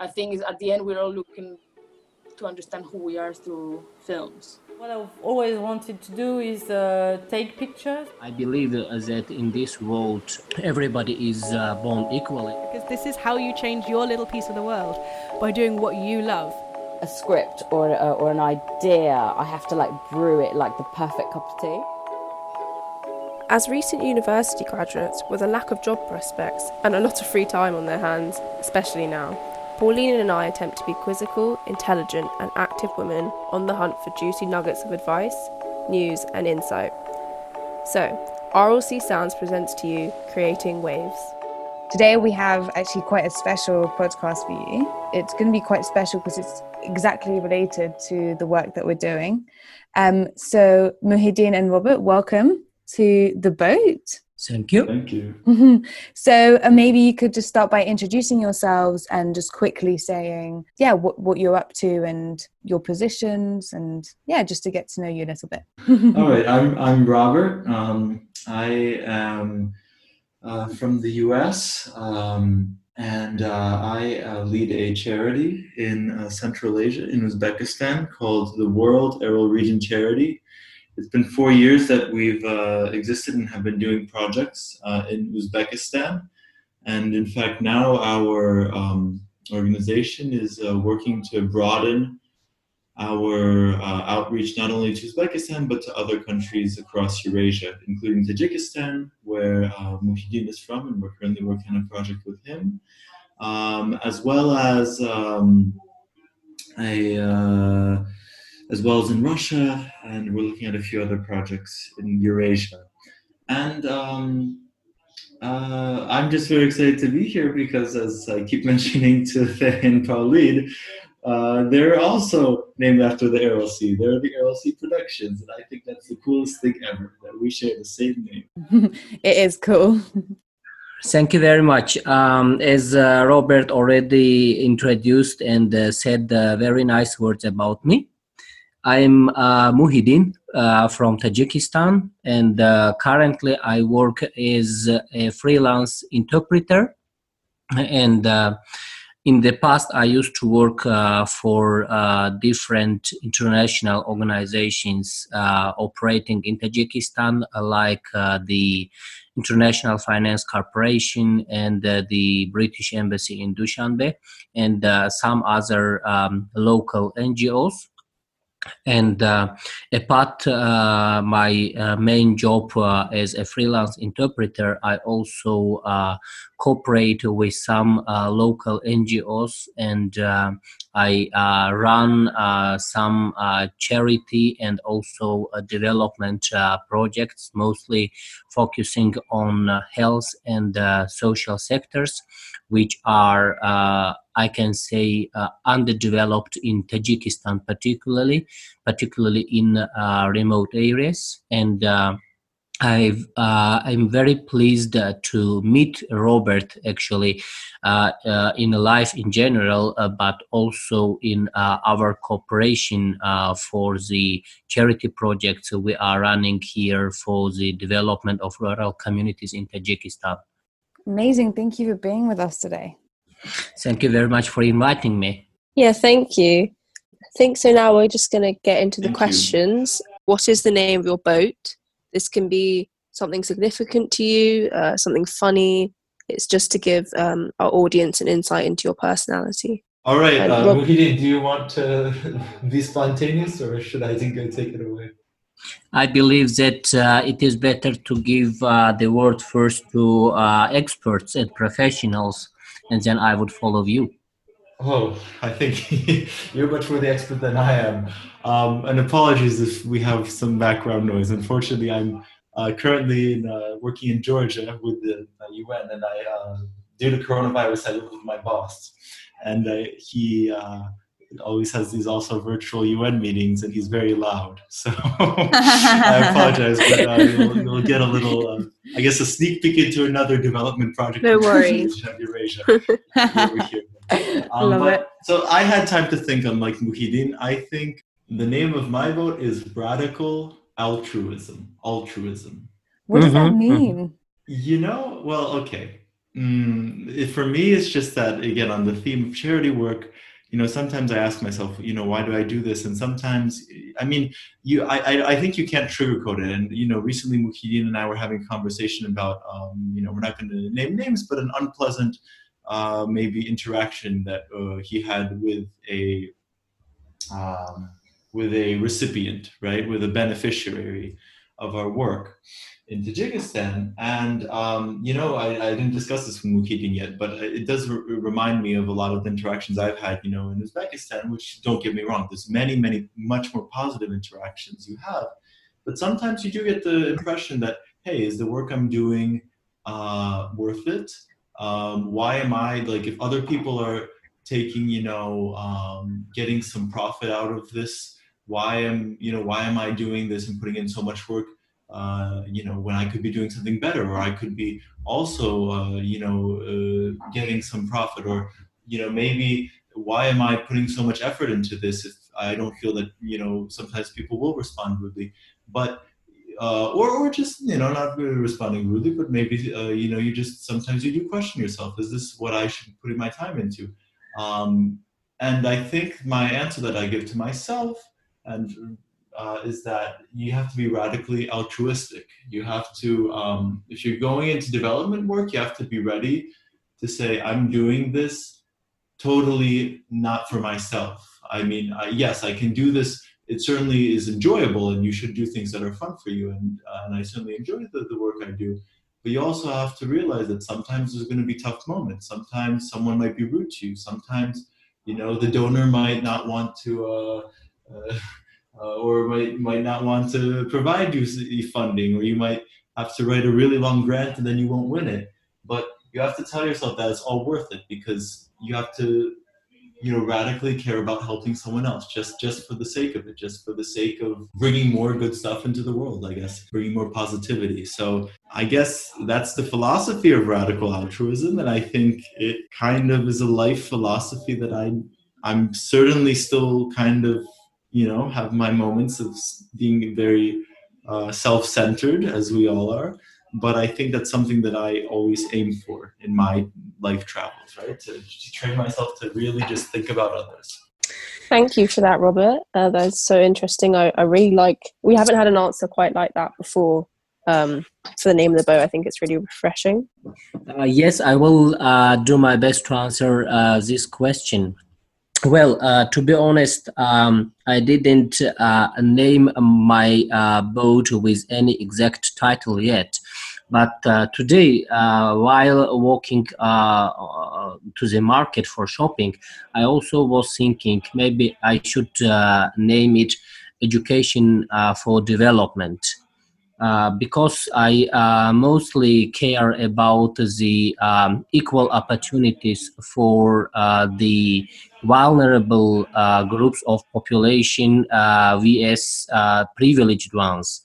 I think is at the end we're all looking to understand who we are through films. What I've always wanted to do is take pictures. I believe that in this world, everybody is born equally. Because this is how you change your little piece of the world, by doing what you love. A script or an idea, I have to like brew it like the perfect cup of tea. As recent university graduates, with a lack of job prospects and a lot of free time on their hands, especially now, Pauline and I attempt to be quizzical, intelligent and active women on the hunt for juicy nuggets of advice, news and insight. So, RLC Sounds presents to you Creating Waves. Today we have actually quite a special podcast for you. It's going to be quite special because it's exactly related to the work that we're doing. So Muhiddin and Robert, welcome to the boat. Thank you. Thank you. Mm-hmm. So maybe you could just start by introducing yourselves and just quickly saying, what you're up to and your positions and just to get to know you a little bit. All right. I'm Robert. I am from the US and I lead a charity in Central Asia in Uzbekistan called the World Aral Region Charity. It's been 4 years that we've existed and have been doing projects in Uzbekistan. And in fact, now our organization is working to broaden our outreach not only to Uzbekistan, but to other countries across Eurasia, including Tajikistan, where Muhiddin is from, and we're currently working on a project with him, as well as as well as in Russia, and we're looking at a few other projects in Eurasia. And I'm just very excited to be here because, as I keep mentioning to Faye and Pauline, they're also named after the Aral Sea. They're the Aral Sea Productions, and I think that's the coolest thing ever, that we share the same name. It is cool. Thank you very much. As Robert already introduced and said very nice words about me, I'm Muhiddin from Tajikistan, and currently I work as a freelance interpreter. And in the past, I used to work for different international organizations operating in Tajikistan, like the International Finance Corporation and the British Embassy in Dushanbe, and some other local NGOs. And apart my main job as a freelance interpreter, I also cooperate with some local NGOs, and I run some charity and also development projects, mostly focusing on health and social sectors, which are I can say underdeveloped in Tajikistan, particularly in remote areas. And I'm very pleased to meet Robert actually in life in general, but also in our cooperation for the charity projects we are running here for the development of rural communities in Tajikistan. Amazing. Thank you for being with us today. Thank you very much for inviting me. Yeah, thank you. I think so now we're just going to get into the questions. What is the name of your boat? This can be something significant to you, something funny. It's just to give our audience an insight into your personality. All right, Muhiddin, do you want to be spontaneous, or should I think I take it away? I believe that it is better to give the word first to experts and professionals, and then I would follow you. Oh, I think you're much more the expert than I am. And apologies if we have some background noise. Unfortunately, I'm currently working in Georgia with the UN, and I, due to coronavirus, I live with my boss. And he always has these also virtual UN meetings, and he's very loud. So I apologize, but you'll get a little, I guess, a sneak peek into another development project. No worries. Eurasia. So I had time to think, unlike Muhiddin. I think the name of my vote is radical altruism. What does that mean? You know, well, okay. For me, it's just that, again, on the theme of charity work, you know, sometimes I ask myself, you know, why do I do this? And sometimes, I mean, I think you can't sugarcoat it. And, you know, recently Muhiddin and I were having a conversation about, you know, we're not going to name names, but an unpleasant maybe interaction that he had with a recipient, right, with a beneficiary of our work in Tajikistan. And, you know, I didn't discuss this with Muhiddin yet, but it does remind me of a lot of the interactions I've had, you know, in Uzbekistan, which, don't get me wrong, there's many, much more positive interactions you have. But sometimes you do get the impression that, hey, is the work I'm doing worth it? Why am I, like, if other people are taking, you know, getting some profit out of this, why am I doing this and putting in so much work? You know, when I could be doing something better, or I could be also, you know, getting some profit, or, you know, maybe why am I putting so much effort into this if I don't feel that, you know, sometimes people will respond rudely, but, or just, you know, not really responding rudely, but maybe, you know, you just, sometimes you do question yourself, is this what I should be putting my time into? And I think my answer that I give to myself and is that you have to be radically altruistic. You have to, if you're going into development work, you have to be ready to say, I'm doing this totally not for myself. I mean, yes, I can do this. It certainly is enjoyable, and you should do things that are fun for you. And I certainly enjoy the work I do. But you also have to realize that sometimes there's going to be tough moments. Sometimes someone might be rude to you. Sometimes, you know, the donor might not want to... or might not want to provide you funding, or you might have to write a really long grant and then you won't win it. But you have to tell yourself that it's all worth it, because you have to, you know, radically care about helping someone else just for the sake of it, just for the sake of bringing more good stuff into the world, I guess, bringing more positivity. So I guess that's the philosophy of radical altruism, and I think it kind of is a life philosophy that I'm certainly still kind of, you know, have my moments of being very self-centered, as we all are. But I think that's something that I always aim for in my life travels, right? To train myself to really just think about others. Thank you for that, Robert. That's so interesting. I really like, we haven't had an answer quite like that before for the name of the boat. I think it's really refreshing. Yes, I will do my best to answer this question. Well, to be honest, I didn't name my boat with any exact title yet. But today, while walking to the market for shopping, I also was thinking maybe I should name it Education for Development. Because I mostly care about the equal opportunities for the vulnerable groups of population vs privileged ones.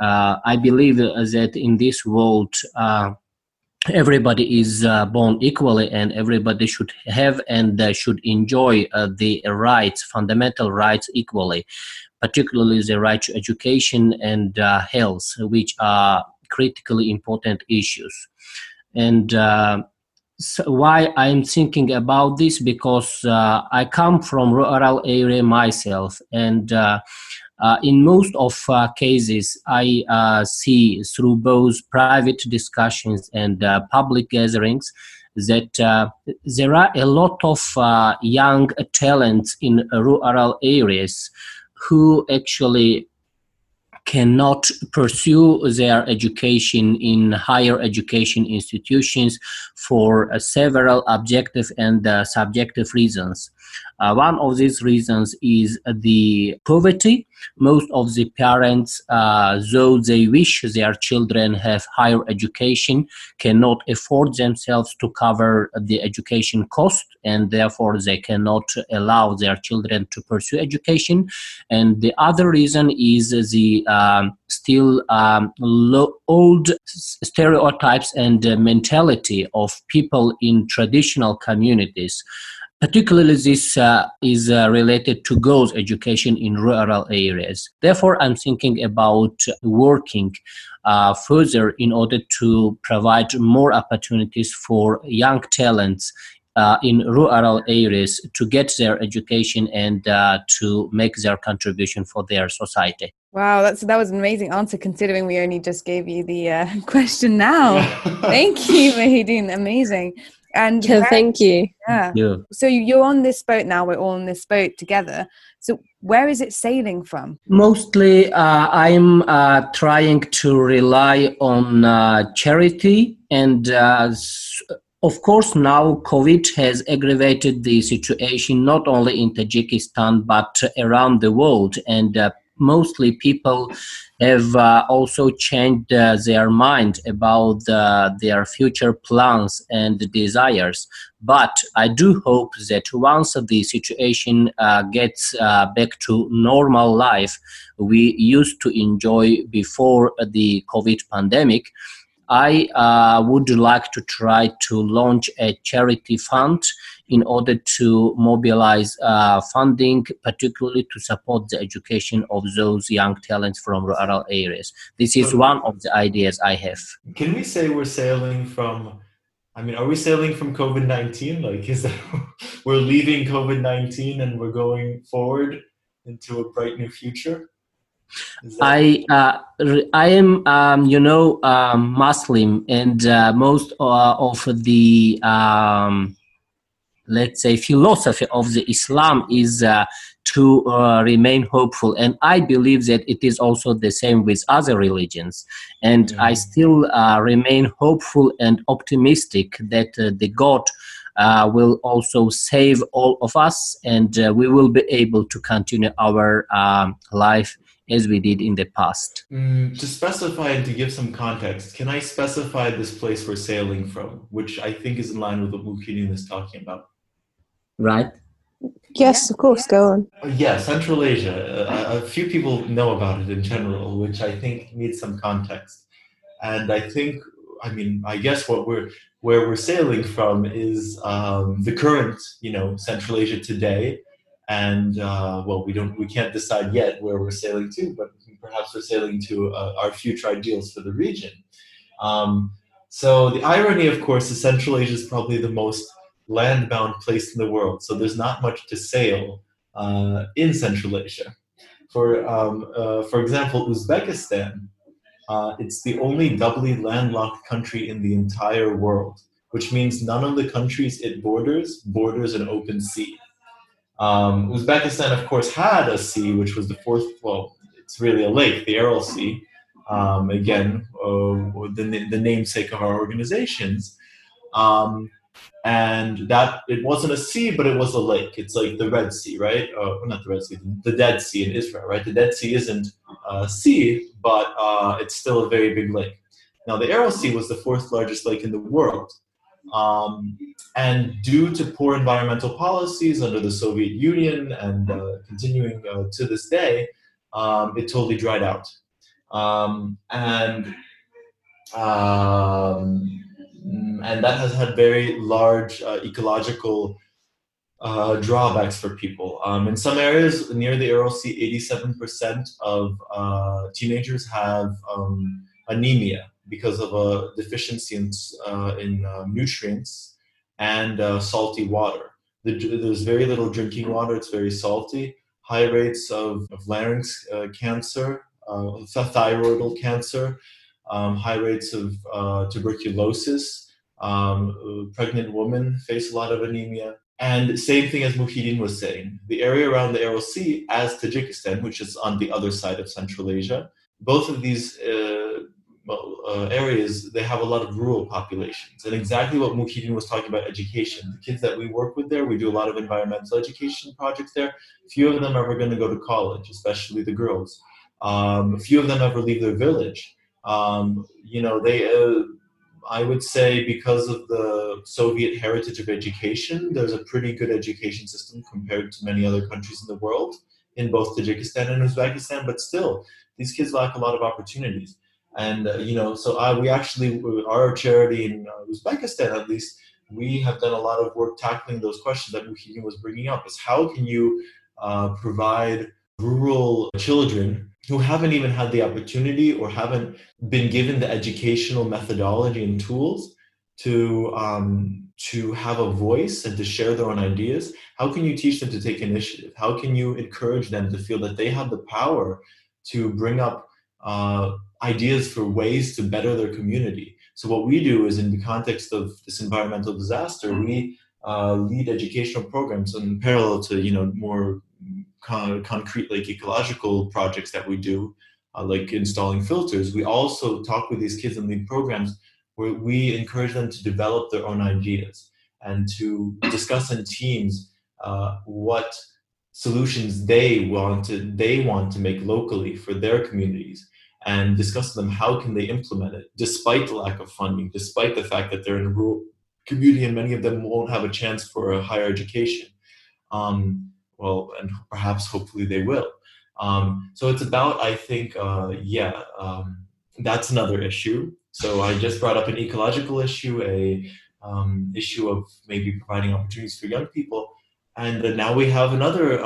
I believe that in this world, everybody is born equally, and everybody should have and should enjoy the rights, fundamental rights, equally. Particularly the right to education and health, which are critically important issues. And so why I'm thinking about this, because I come from rural area myself, and in most of cases I see through both private discussions and public gatherings that there are a lot of young talents in rural areas who actually cannot pursue their education in higher education institutions for several objective and subjective reasons. One of these reasons is the poverty. Most of the parents, though they wish their children have higher education, cannot afford themselves to cover the education cost, and therefore they cannot allow their children to pursue education. And the other reason is the old stereotypes and mentality of people in traditional communities. Particularly this is related to girls' education in rural areas. Therefore, I'm thinking about working further in order to provide more opportunities for young talents in rural areas to get their education and to make their contribution for their society. Wow, that was an amazing answer considering we only just gave you the question now. Thank you, Muhiddin. Amazing. And yeah, thank you. Yeah. Yeah. So you're on this boat now. We're all on this boat together. So where is it sailing from? Mostly I'm trying to rely on charity. And of course, now COVID has aggravated the situation, not only in Tajikistan, but around the world. And mostly people have also changed their mind about their future plans and desires. But I do hope that once the situation gets back to normal life we used to enjoy before the COVID pandemic, I would like to try to launch a charity fund in order to mobilize funding, particularly to support the education of those young talents from rural areas. This is one of the ideas I have. Can we say we're sailing from, are we sailing from COVID-19? Like, is that, we're leaving COVID-19 and we're going forward into a bright new future? I am, Muslim, and most of the, let's say, philosophy of the Islam is to remain hopeful. And I believe that it is also the same with other religions. And I still remain hopeful and optimistic that the God will also save all of us, and we will be able to continue our life as we did in the past. To specify and to give some context, can I specify this place we're sailing from, which I think is in line with what Muhiddin is talking about? Right. Yes, of course, go on. Yeah, Central Asia. A few people know about it in general, which I think needs some context. And I think, I guess where we're sailing from is the current, Central Asia today. And, we can't decide yet where we're sailing to, but perhaps we're sailing to our future ideals for the region. So the irony, of course, is Central Asia is probably the most land-bound place in the world. So there's not much to sail in Central Asia. For example, Uzbekistan, it's the only doubly landlocked country in the entire world, which means none of the countries it borders an open sea. Uzbekistan, of course, had a sea, which was the fourth, it's really a lake, the Aral Sea, the namesake of our organizations. And that, it wasn't a sea, but it was a lake. It's like the Red Sea, right? Not the Red Sea, the Dead Sea in Israel, right? The Dead Sea isn't a sea, but it's still a very big lake. Now, the Aral Sea was the fourth largest lake in the world. And due to poor environmental policies under the Soviet Union and continuing to this day, it totally dried out. And that has had very large ecological drawbacks for people. In some areas near the Aral Sea, 87% of teenagers have anemia, because of a deficiency in nutrients and salty water. There's very little drinking water. It's very salty. High rates of larynx cancer, thyroidal cancer, high rates of tuberculosis. Pregnant women face a lot of anemia. And same thing as Muhiddin was saying. The area around the Aral Sea, as Tajikistan, which is on the other side of Central Asia, both of these areas, they have a lot of rural populations. And exactly what Muhiddin was talking about, education. The kids that we work with there, we do a lot of environmental education projects there. Few of them are ever going to go to college, especially the girls. Few of them ever leave their village. I would say because of the Soviet heritage of education, there's a pretty good education system compared to many other countries in the world, in both Tajikistan and Uzbekistan, but still, these kids lack a lot of opportunities. And, so we actually, our charity in Uzbekistan, at least, we have done a lot of work tackling those questions that Muhiddin was bringing up, is how can you provide rural children who haven't even had the opportunity or haven't been given the educational methodology and tools to have a voice and to share their own ideas? How can you teach them to take initiative? How can you encourage them to feel that they have the power to bring up ideas for ways to better their community? So what we do is, in the context of this environmental disaster, we lead educational programs in parallel to, you know, more concrete, like, ecological projects that we do, like installing filters. We also talk with these kids and lead programs where we encourage them to develop their own ideas and to discuss in teams what solutions they want to make locally for their communities, and discuss them how can they implement it, despite the lack of funding, despite the fact that they're in a rural community and many of them won't have a chance for a higher education. And perhaps hopefully they will. So it's about, I think, that's another issue. So I just brought up an ecological issue, an issue of maybe providing opportunities for young people. And now we have another,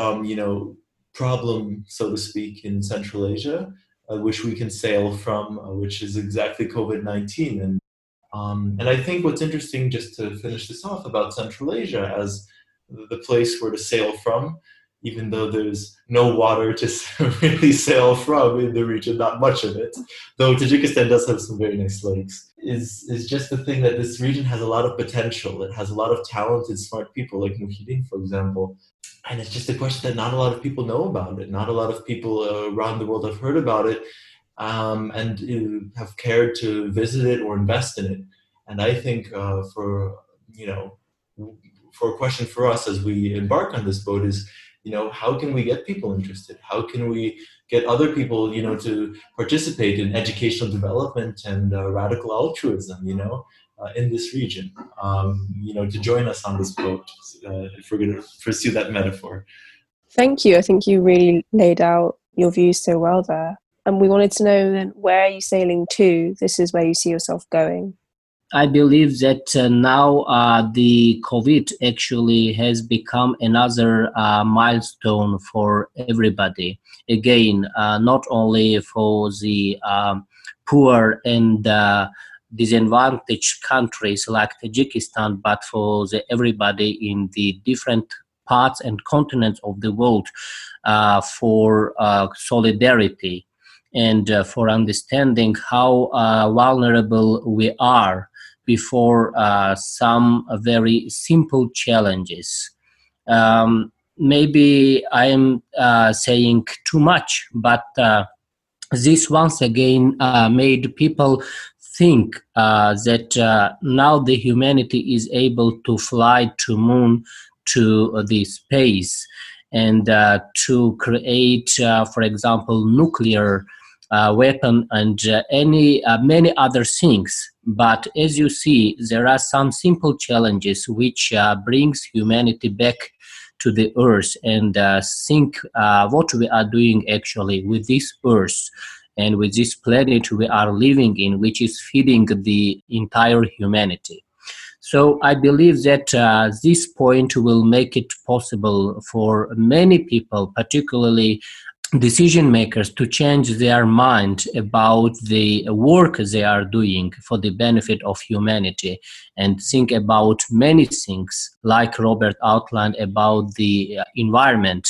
problem, so to speak, in Central Asia, which we can sail from, which is exactly COVID-19. And I think what's interesting, just to finish this off, about Central Asia as the place where to sail from, even though there's no water to really sail from in the region, not much of it, though Tajikistan does have some very nice lakes, is just the thing that this region has a lot of potential. It has a lot of talented, smart people, like Muhiddin, for example. And it's just a question that not a lot of people know about it. Not a lot of people around the world have heard about it and have cared to visit it or invest in it. And I think for a question for us as we embark on this boat is, you know, how can we get people interested? How can we get other people, you know, to participate in educational development and radical altruism, in this region, to join us on this boat, if we're going to pursue that metaphor. Thank you. I think you really laid out your views so well there. And we wanted to know then, where are you sailing to? This is where you see yourself going. I believe that now the COVID actually has become another milestone for everybody. Again, not only for the poor and disadvantaged countries like Tajikistan, but for everybody in the different parts and continents of the world for solidarity and for understanding how vulnerable we are before some very simple challenges. Maybe I am saying too much, but this once again made people think that now the humanity is able to fly to moon, to the space, and to create, for example, nuclear weapon and many other things. But as you see, there are some simple challenges which brings humanity back to the earth and think what we are doing actually with this earth. And with this planet we are living in, which is feeding the entire humanity. So I believe that this point will make it possible for many people, particularly decision makers, to change their mind about the work they are doing for the benefit of humanity and think about many things, like Robert outlined about the environment,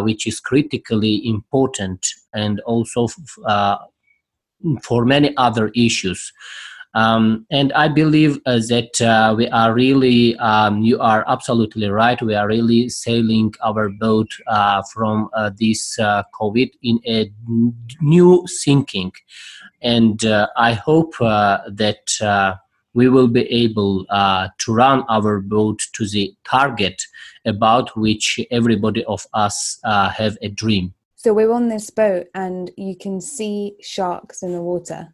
which is critically important, and also for many other issues. And I believe that we are really, you are absolutely right, we are really sailing our boat from this COVID in a new thinking. And I hope that we will be able to run our boat to the target about which everybody of us have a dream. So we're on this boat and you can see sharks in the water.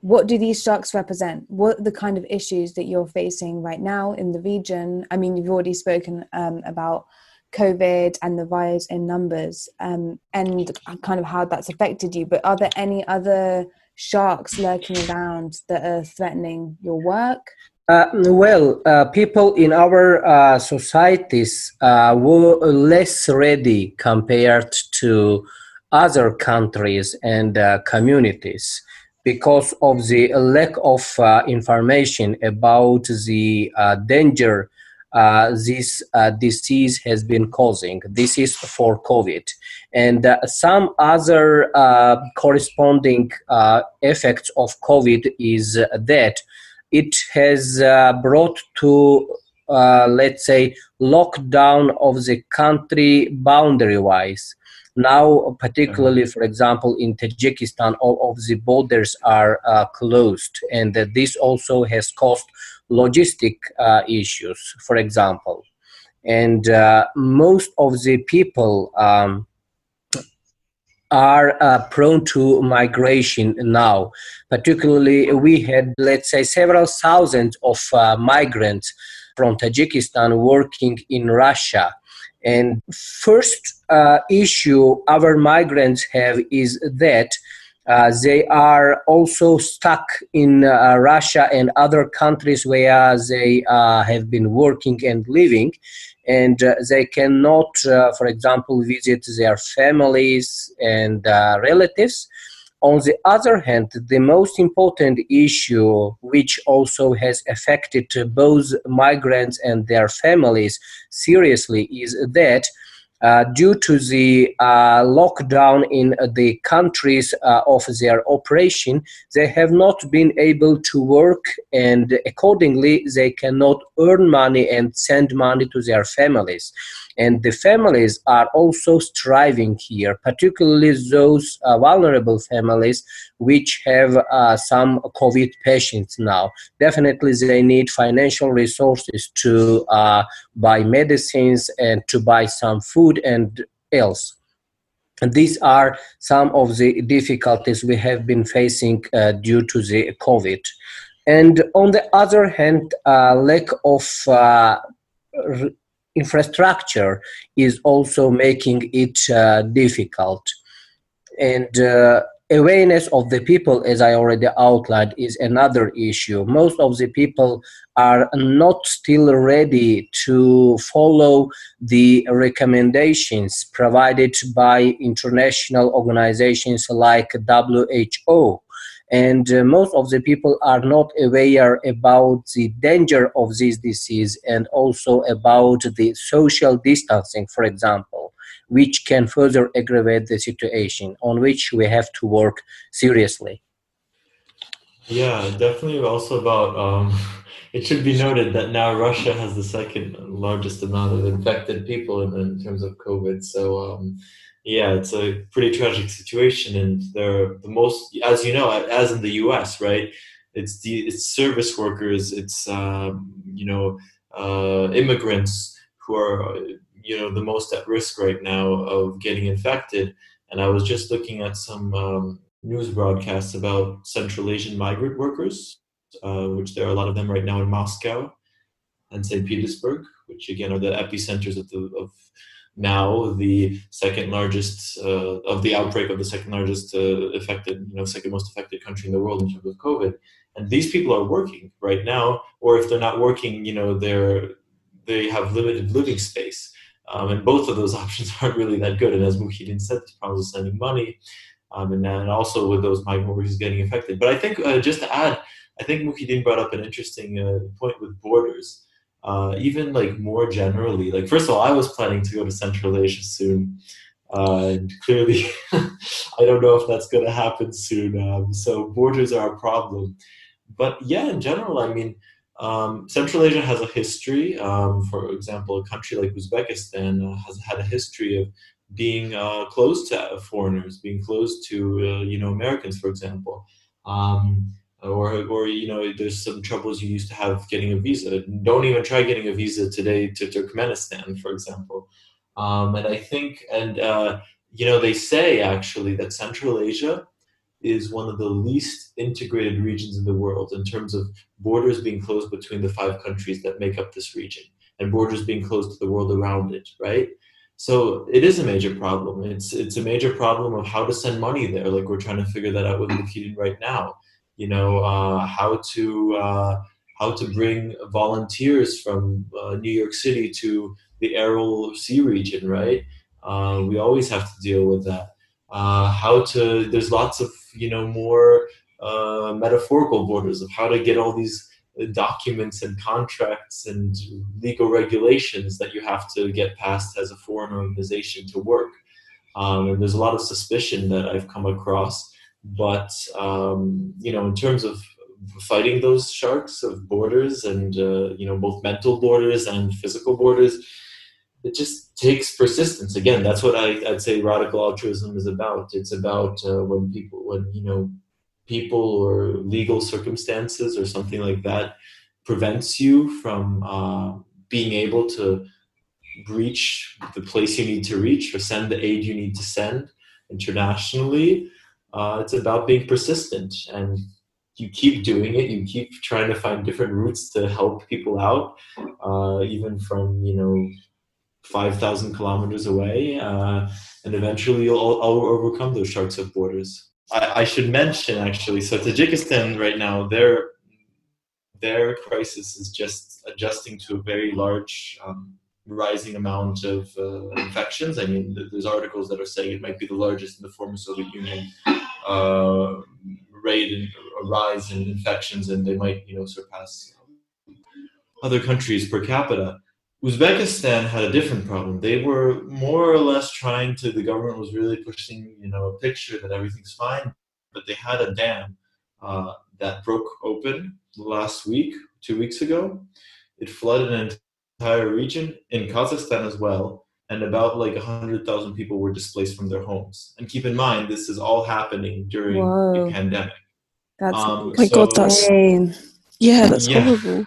What do these sharks represent? What are the kind of issues that you're facing right now in the region? I mean, you've already spoken about COVID and the rise in numbers and kind of how that's affected you. But are there any other sharks lurking around that are threatening your work? People in our societies were less ready compared to other countries and communities because of the lack of information about the danger this disease has been causing. This is for COVID. And some other corresponding effects of COVID is that it has brought to, let's say, lockdown of the country boundary-wise. Now, particularly, for example, in Tajikistan, all of the borders are closed, and this also has caused logistic issues, for example. And most of the people are prone to migration now. Particularly, we had, let's say, several thousands of migrants from Tajikistan working in Russia. And first issue our migrants have is that they are also stuck in Russia and other countries where they have been working and living, and they cannot, for example, visit their families and relatives. On the other hand, the most important issue, which also has affected both migrants and their families seriously, is that due to the lockdown in the countries of their operation, they have not been able to work, and accordingly they cannot earn money and send money to their families. And the families are also striving here, particularly those vulnerable families which have some COVID patients now. Definitely they need financial resources to buy medicines and to buy some food and else. And these are some of the difficulties we have been facing due to the COVID. And on the other hand, lack of infrastructure is also making it difficult. And awareness of the people, as I already outlined, is another issue. Most of the people are not still ready to follow the recommendations provided by international organizations like WHO. And most of the people are not aware about the danger of this disease and also about the social distancing, for example, which can further aggravate the situation on which we have to work seriously. Yeah, definitely. Also about, it should be noted that now Russia has the second largest amount of infected people in terms of COVID. So, yeah, it's a pretty tragic situation, and they're the most, as you know, as in the U.S., right? It's service workers, it's immigrants who are the most at risk right now of getting infected. And I was just looking at some news broadcasts about Central Asian migrant workers, which there are a lot of them right now in Moscow and St. Petersburg, which again are the epicenters of now the second largest of the outbreak of the second largest affected, second most affected country in the world in terms of COVID. And these people are working right now, or if they're not working, they have limited living space. And both of those options aren't really that good. And as Muhiddin said, the problems of sending money, and also with those migrant workers getting affected. But I think, just to add, I think Muhiddin brought up an interesting point with borders. Even like more generally, like first of all, I was planning to go to Central Asia soon, and clearly I don't know if that's going to happen soon. So borders are a problem, but yeah, in general, I mean, Central Asia has a history. For example, a country like Uzbekistan has had a history of being closed to foreigners, being closed to Americans, for example. Or there's some troubles you used to have getting a visa. Don't even try getting a visa today to Turkmenistan, for example. And I think, they say actually that Central Asia is one of the least integrated regions in the world in terms of borders being closed between the 5 countries that make up this region and borders being closed to the world around it, right? So it is a major problem. It's a major problem of how to send money there. Like we're trying to figure that out with Muhiddin right now. How to how to bring volunteers from New York City to the Aral Sea region, right? We always have to deal with that. There's lots of, more metaphorical borders of how to get all these documents and contracts and legal regulations that you have to get past as a foreign organization to work. And there's a lot of suspicion that I've come across. But, in terms of fighting those sharks of borders and, both mental borders and physical borders, it just takes persistence. Again, that's what I'd say radical altruism is about. It's about when people or legal circumstances or something like that prevents you from being able to reach the place you need to reach or send the aid you need to send internationally. It's about being persistent, and you keep doing it. You keep trying to find different routes to help people out, even from, 5,000 kilometers away, and eventually you'll all overcome those sharks of borders. I should mention, actually, so Tajikistan right now, their crisis is just adjusting to a very large rising amount of infections. I mean, there's articles that are saying it might be the largest in the former Soviet Union rise in infections, and they might, surpass other countries per capita. Uzbekistan had a different problem. They were more or less the government was really pushing, a picture that everything's fine, but they had a dam that broke open last week, 2 weeks ago. It flooded an entire region in Kazakhstan as well, and about 100,000 people were displaced from their homes. And keep in mind, this is all happening during the pandemic. That's God, that's insane. Yeah, that's horrible.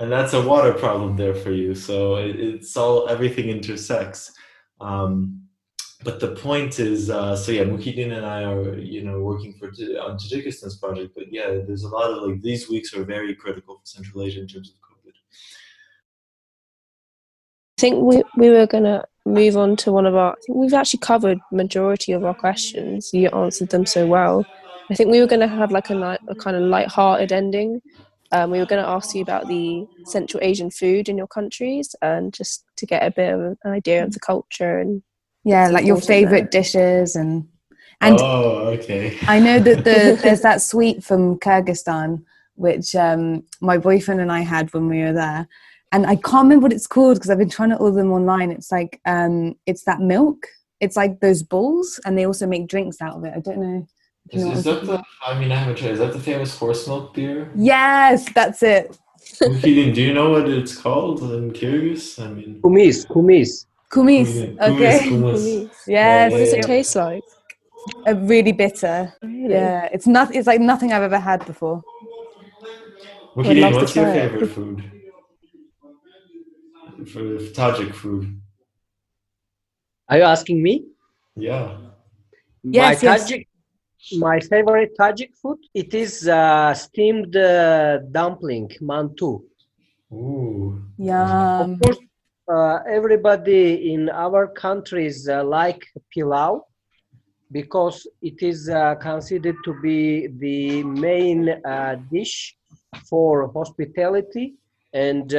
And that's a water problem there for you. So it's all, everything intersects. But the point is, Muhiddin and I are, working on Tajikistan's project. But yeah, there's a lot of these weeks are very critical for Central Asia in terms of COVID. I think we were going to move on to one of our, I think we've actually covered majority of our questions. You answered them so well. I think we were going to have a kind of light-hearted ending. We were going to ask you about the Central Asian food in your countries, and just to get a bit of an idea of the culture and your favorite dishes and okay. I know that there's that sweet from Kyrgyzstan, which my boyfriend and I had when we were there, and I can't remember what it's called because I've been trying to order them online. It's it's that milk. It's those balls, and they also make drinks out of it. I don't know. Is that the? I mean, I haven't tried. Is that the famous horse milk beer? Yes, that's it. Muhiddin, do you know what it's called in Kyrgyz? I mean, kumis. Okay. Kumis. Yeah. What does it taste like? Really bitter. Really? Yeah, it's not. It's nothing I've ever had before. Muhiddin, what's your favorite food? For Tajik food. Are you asking me? Yeah. Yes. My favorite Tajik food, it is steamed dumpling, mantu. Ooh. Yum. Of course, everybody in our countries like pilav because it is considered to be the main dish for hospitality. And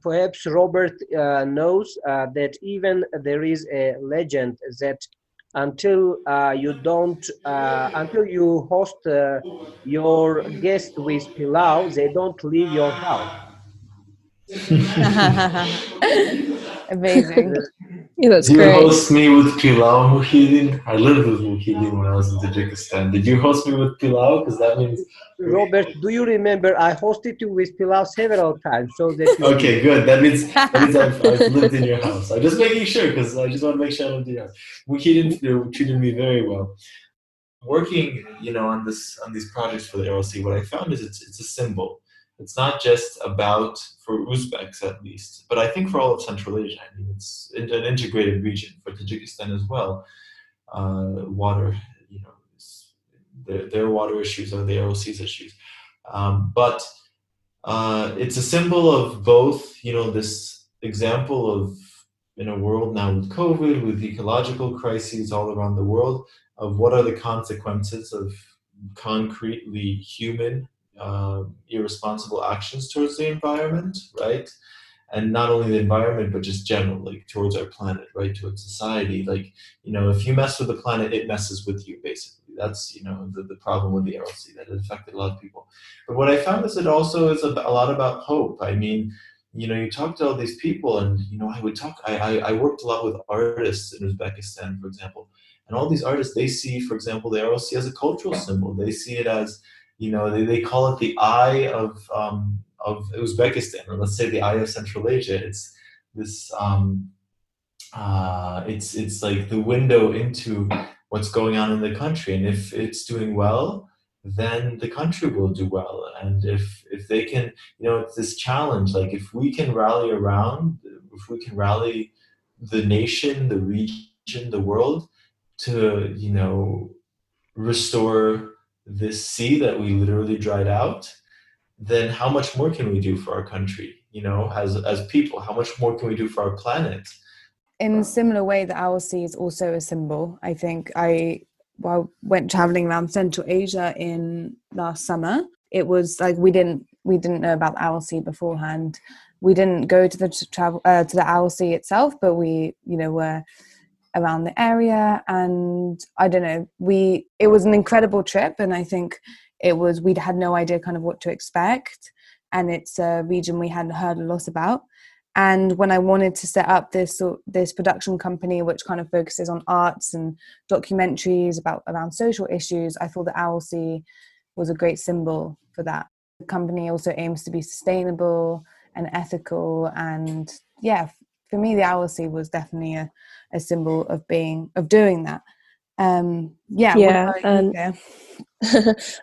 perhaps Robert knows that even there is a legend that until you host your guest with pilau, they don't leave your house. Amazing. Yeah, that's great. Did you host me with pilau, Muhiddin? I lived with Muhiddin when I was in Tajikistan. Did you host me with pilau? Because that means... Robert, do you remember? I hosted you with pilau several times. Okay, good. That means I've lived in your house. I'm just making sure, because I just want to make sure I lived in your house. Muhiddin treated me very well. Working, on these projects for the RLC, what I found is it's a symbol. It's not just about, for Uzbeks at least, but I think for all of Central Asia. I mean, it's an integrated region for Tajikistan as well. Water, their water issues are the RLC's issues. But it's a symbol of both, this example of, in a world now with COVID, with ecological crises all around the world, of what are the consequences of concretely human irresponsible actions towards the environment, right? And not only the environment, but just generally towards our planet, right? Towards society. Like, you know, if you mess with the planet, it messes with you, basically. That's, you know, the problem with the Aral Sea that it affected a lot of people. But what I found is it also is a lot about hope. I mean, you know, you talk to all these people and, you know, I would talk, I worked a lot with artists in Uzbekistan, for example. And all these artists, they see, for example, the Aral Sea as a cultural symbol. They see it as, you know, they call it the eye of Uzbekistan, or let's say the eye of Central Asia. It's this, it's like the window into what's going on in the country. And if it's doing well, then the country will do well. And if they can, you know, it's this challenge. Like if we can rally around, if we can rally the nation, the region, the world to, you know, restore this sea that we literally dried out, then how much more can we do for our country, you know, as people? How much more can we do for our planet? In a similar way, the Aral Sea is also a symbol. I think I went traveling around Central Asia in last summer. It was like we didn't know about the Aral Sea beforehand. We didn't go to the to the Aral Sea itself, but we, you know, were around the area, and I don't know, it was an incredible trip, and I think we'd had no idea kind of what to expect, and it's a region we hadn't heard a lot about. And when I wanted to set up this production company, which kind of focuses on arts and documentaries around social issues, I thought the Aral Sea was a great symbol for that. The company also aims to be sustainable and ethical, and yeah, for me the Aral Sea was definitely a symbol of doing that.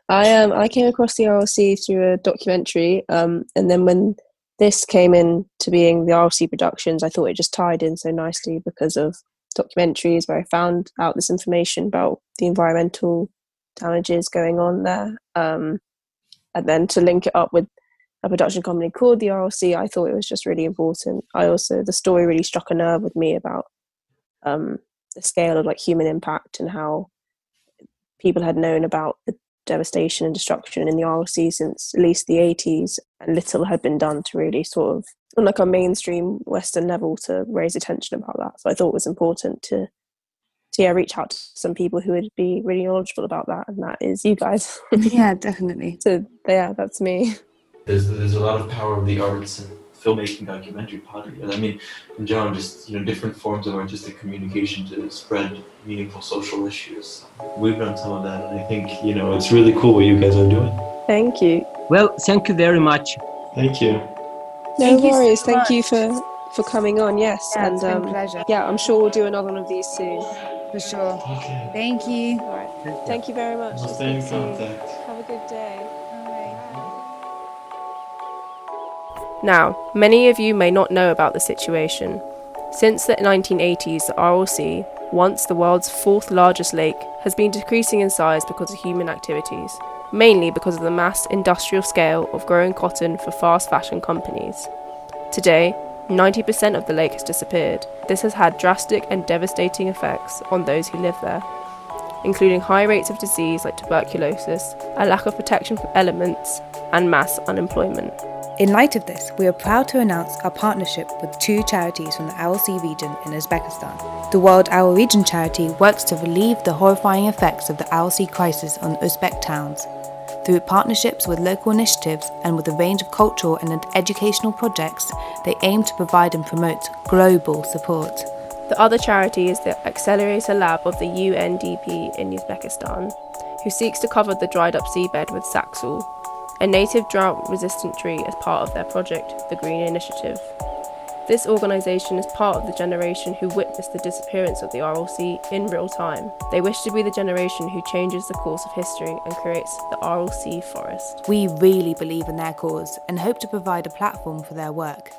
I came across the Aral Sea through a documentary, and then when this came in to being the Aral Sea Productions, I thought it just tied in so nicely because of documentaries where I found out this information about the environmental damages going on there, and then to link it up with a production company called the Aral Sea, I thought it was just really important. The story really struck a nerve with me about the scale of like human impact and how people had known about the devastation and destruction in the Aral Sea since at least the 80s, and little had been done to really sort of on like a mainstream Western level to raise attention about that. So I thought it was important to reach out to some people who would be really knowledgeable about that, and that is you guys. Yeah, definitely. So yeah, that's me. There's a lot of power of the arts and filmmaking, documentary, podcast. I mean, in general, just, you know, different forms of artistic communication to spread meaningful social issues. We've done some of that, and I think, you know, it's really cool what you guys are doing. Thank you. Well, thank you very much. Thank you. No worries. So thank you for coming on. Yes, and it's been a pleasure. Yeah, I'm sure we'll do another one of these soon. For sure. Okay. Thank you. All right. Thank you very much. We'll stay in contact. Have a good day. Now, many of you may not know about the situation. Since the 1980s, the Aral Sea, once the world's fourth largest lake, has been decreasing in size because of human activities, mainly because of the mass industrial scale of growing cotton for fast fashion companies. Today, 90% of the lake has disappeared. This has had drastic and devastating effects on those who live there, including high rates of disease like tuberculosis, a lack of protection from elements, and mass unemployment. In light of this, we are proud to announce our partnership with two charities from the Aral Sea region in Uzbekistan. The World Aral Region Charity works to relieve the horrifying effects of the Aral Sea crisis on Uzbek towns through partnerships with local initiatives and with a range of cultural and educational projects. They aim to provide and promote global support. The other charity is the Accelerator Lab of the UNDP in Uzbekistan, who seeks to cover the dried up seabed with Saxal, a native drought-resistant tree, as part of their project, the Green Initiative. This organisation is part of the generation who witnessed the disappearance of the Aral Sea in real time. They wish to be the generation who changes the course of history and creates the Aral Sea forest. We really believe in their cause and hope to provide a platform for their work.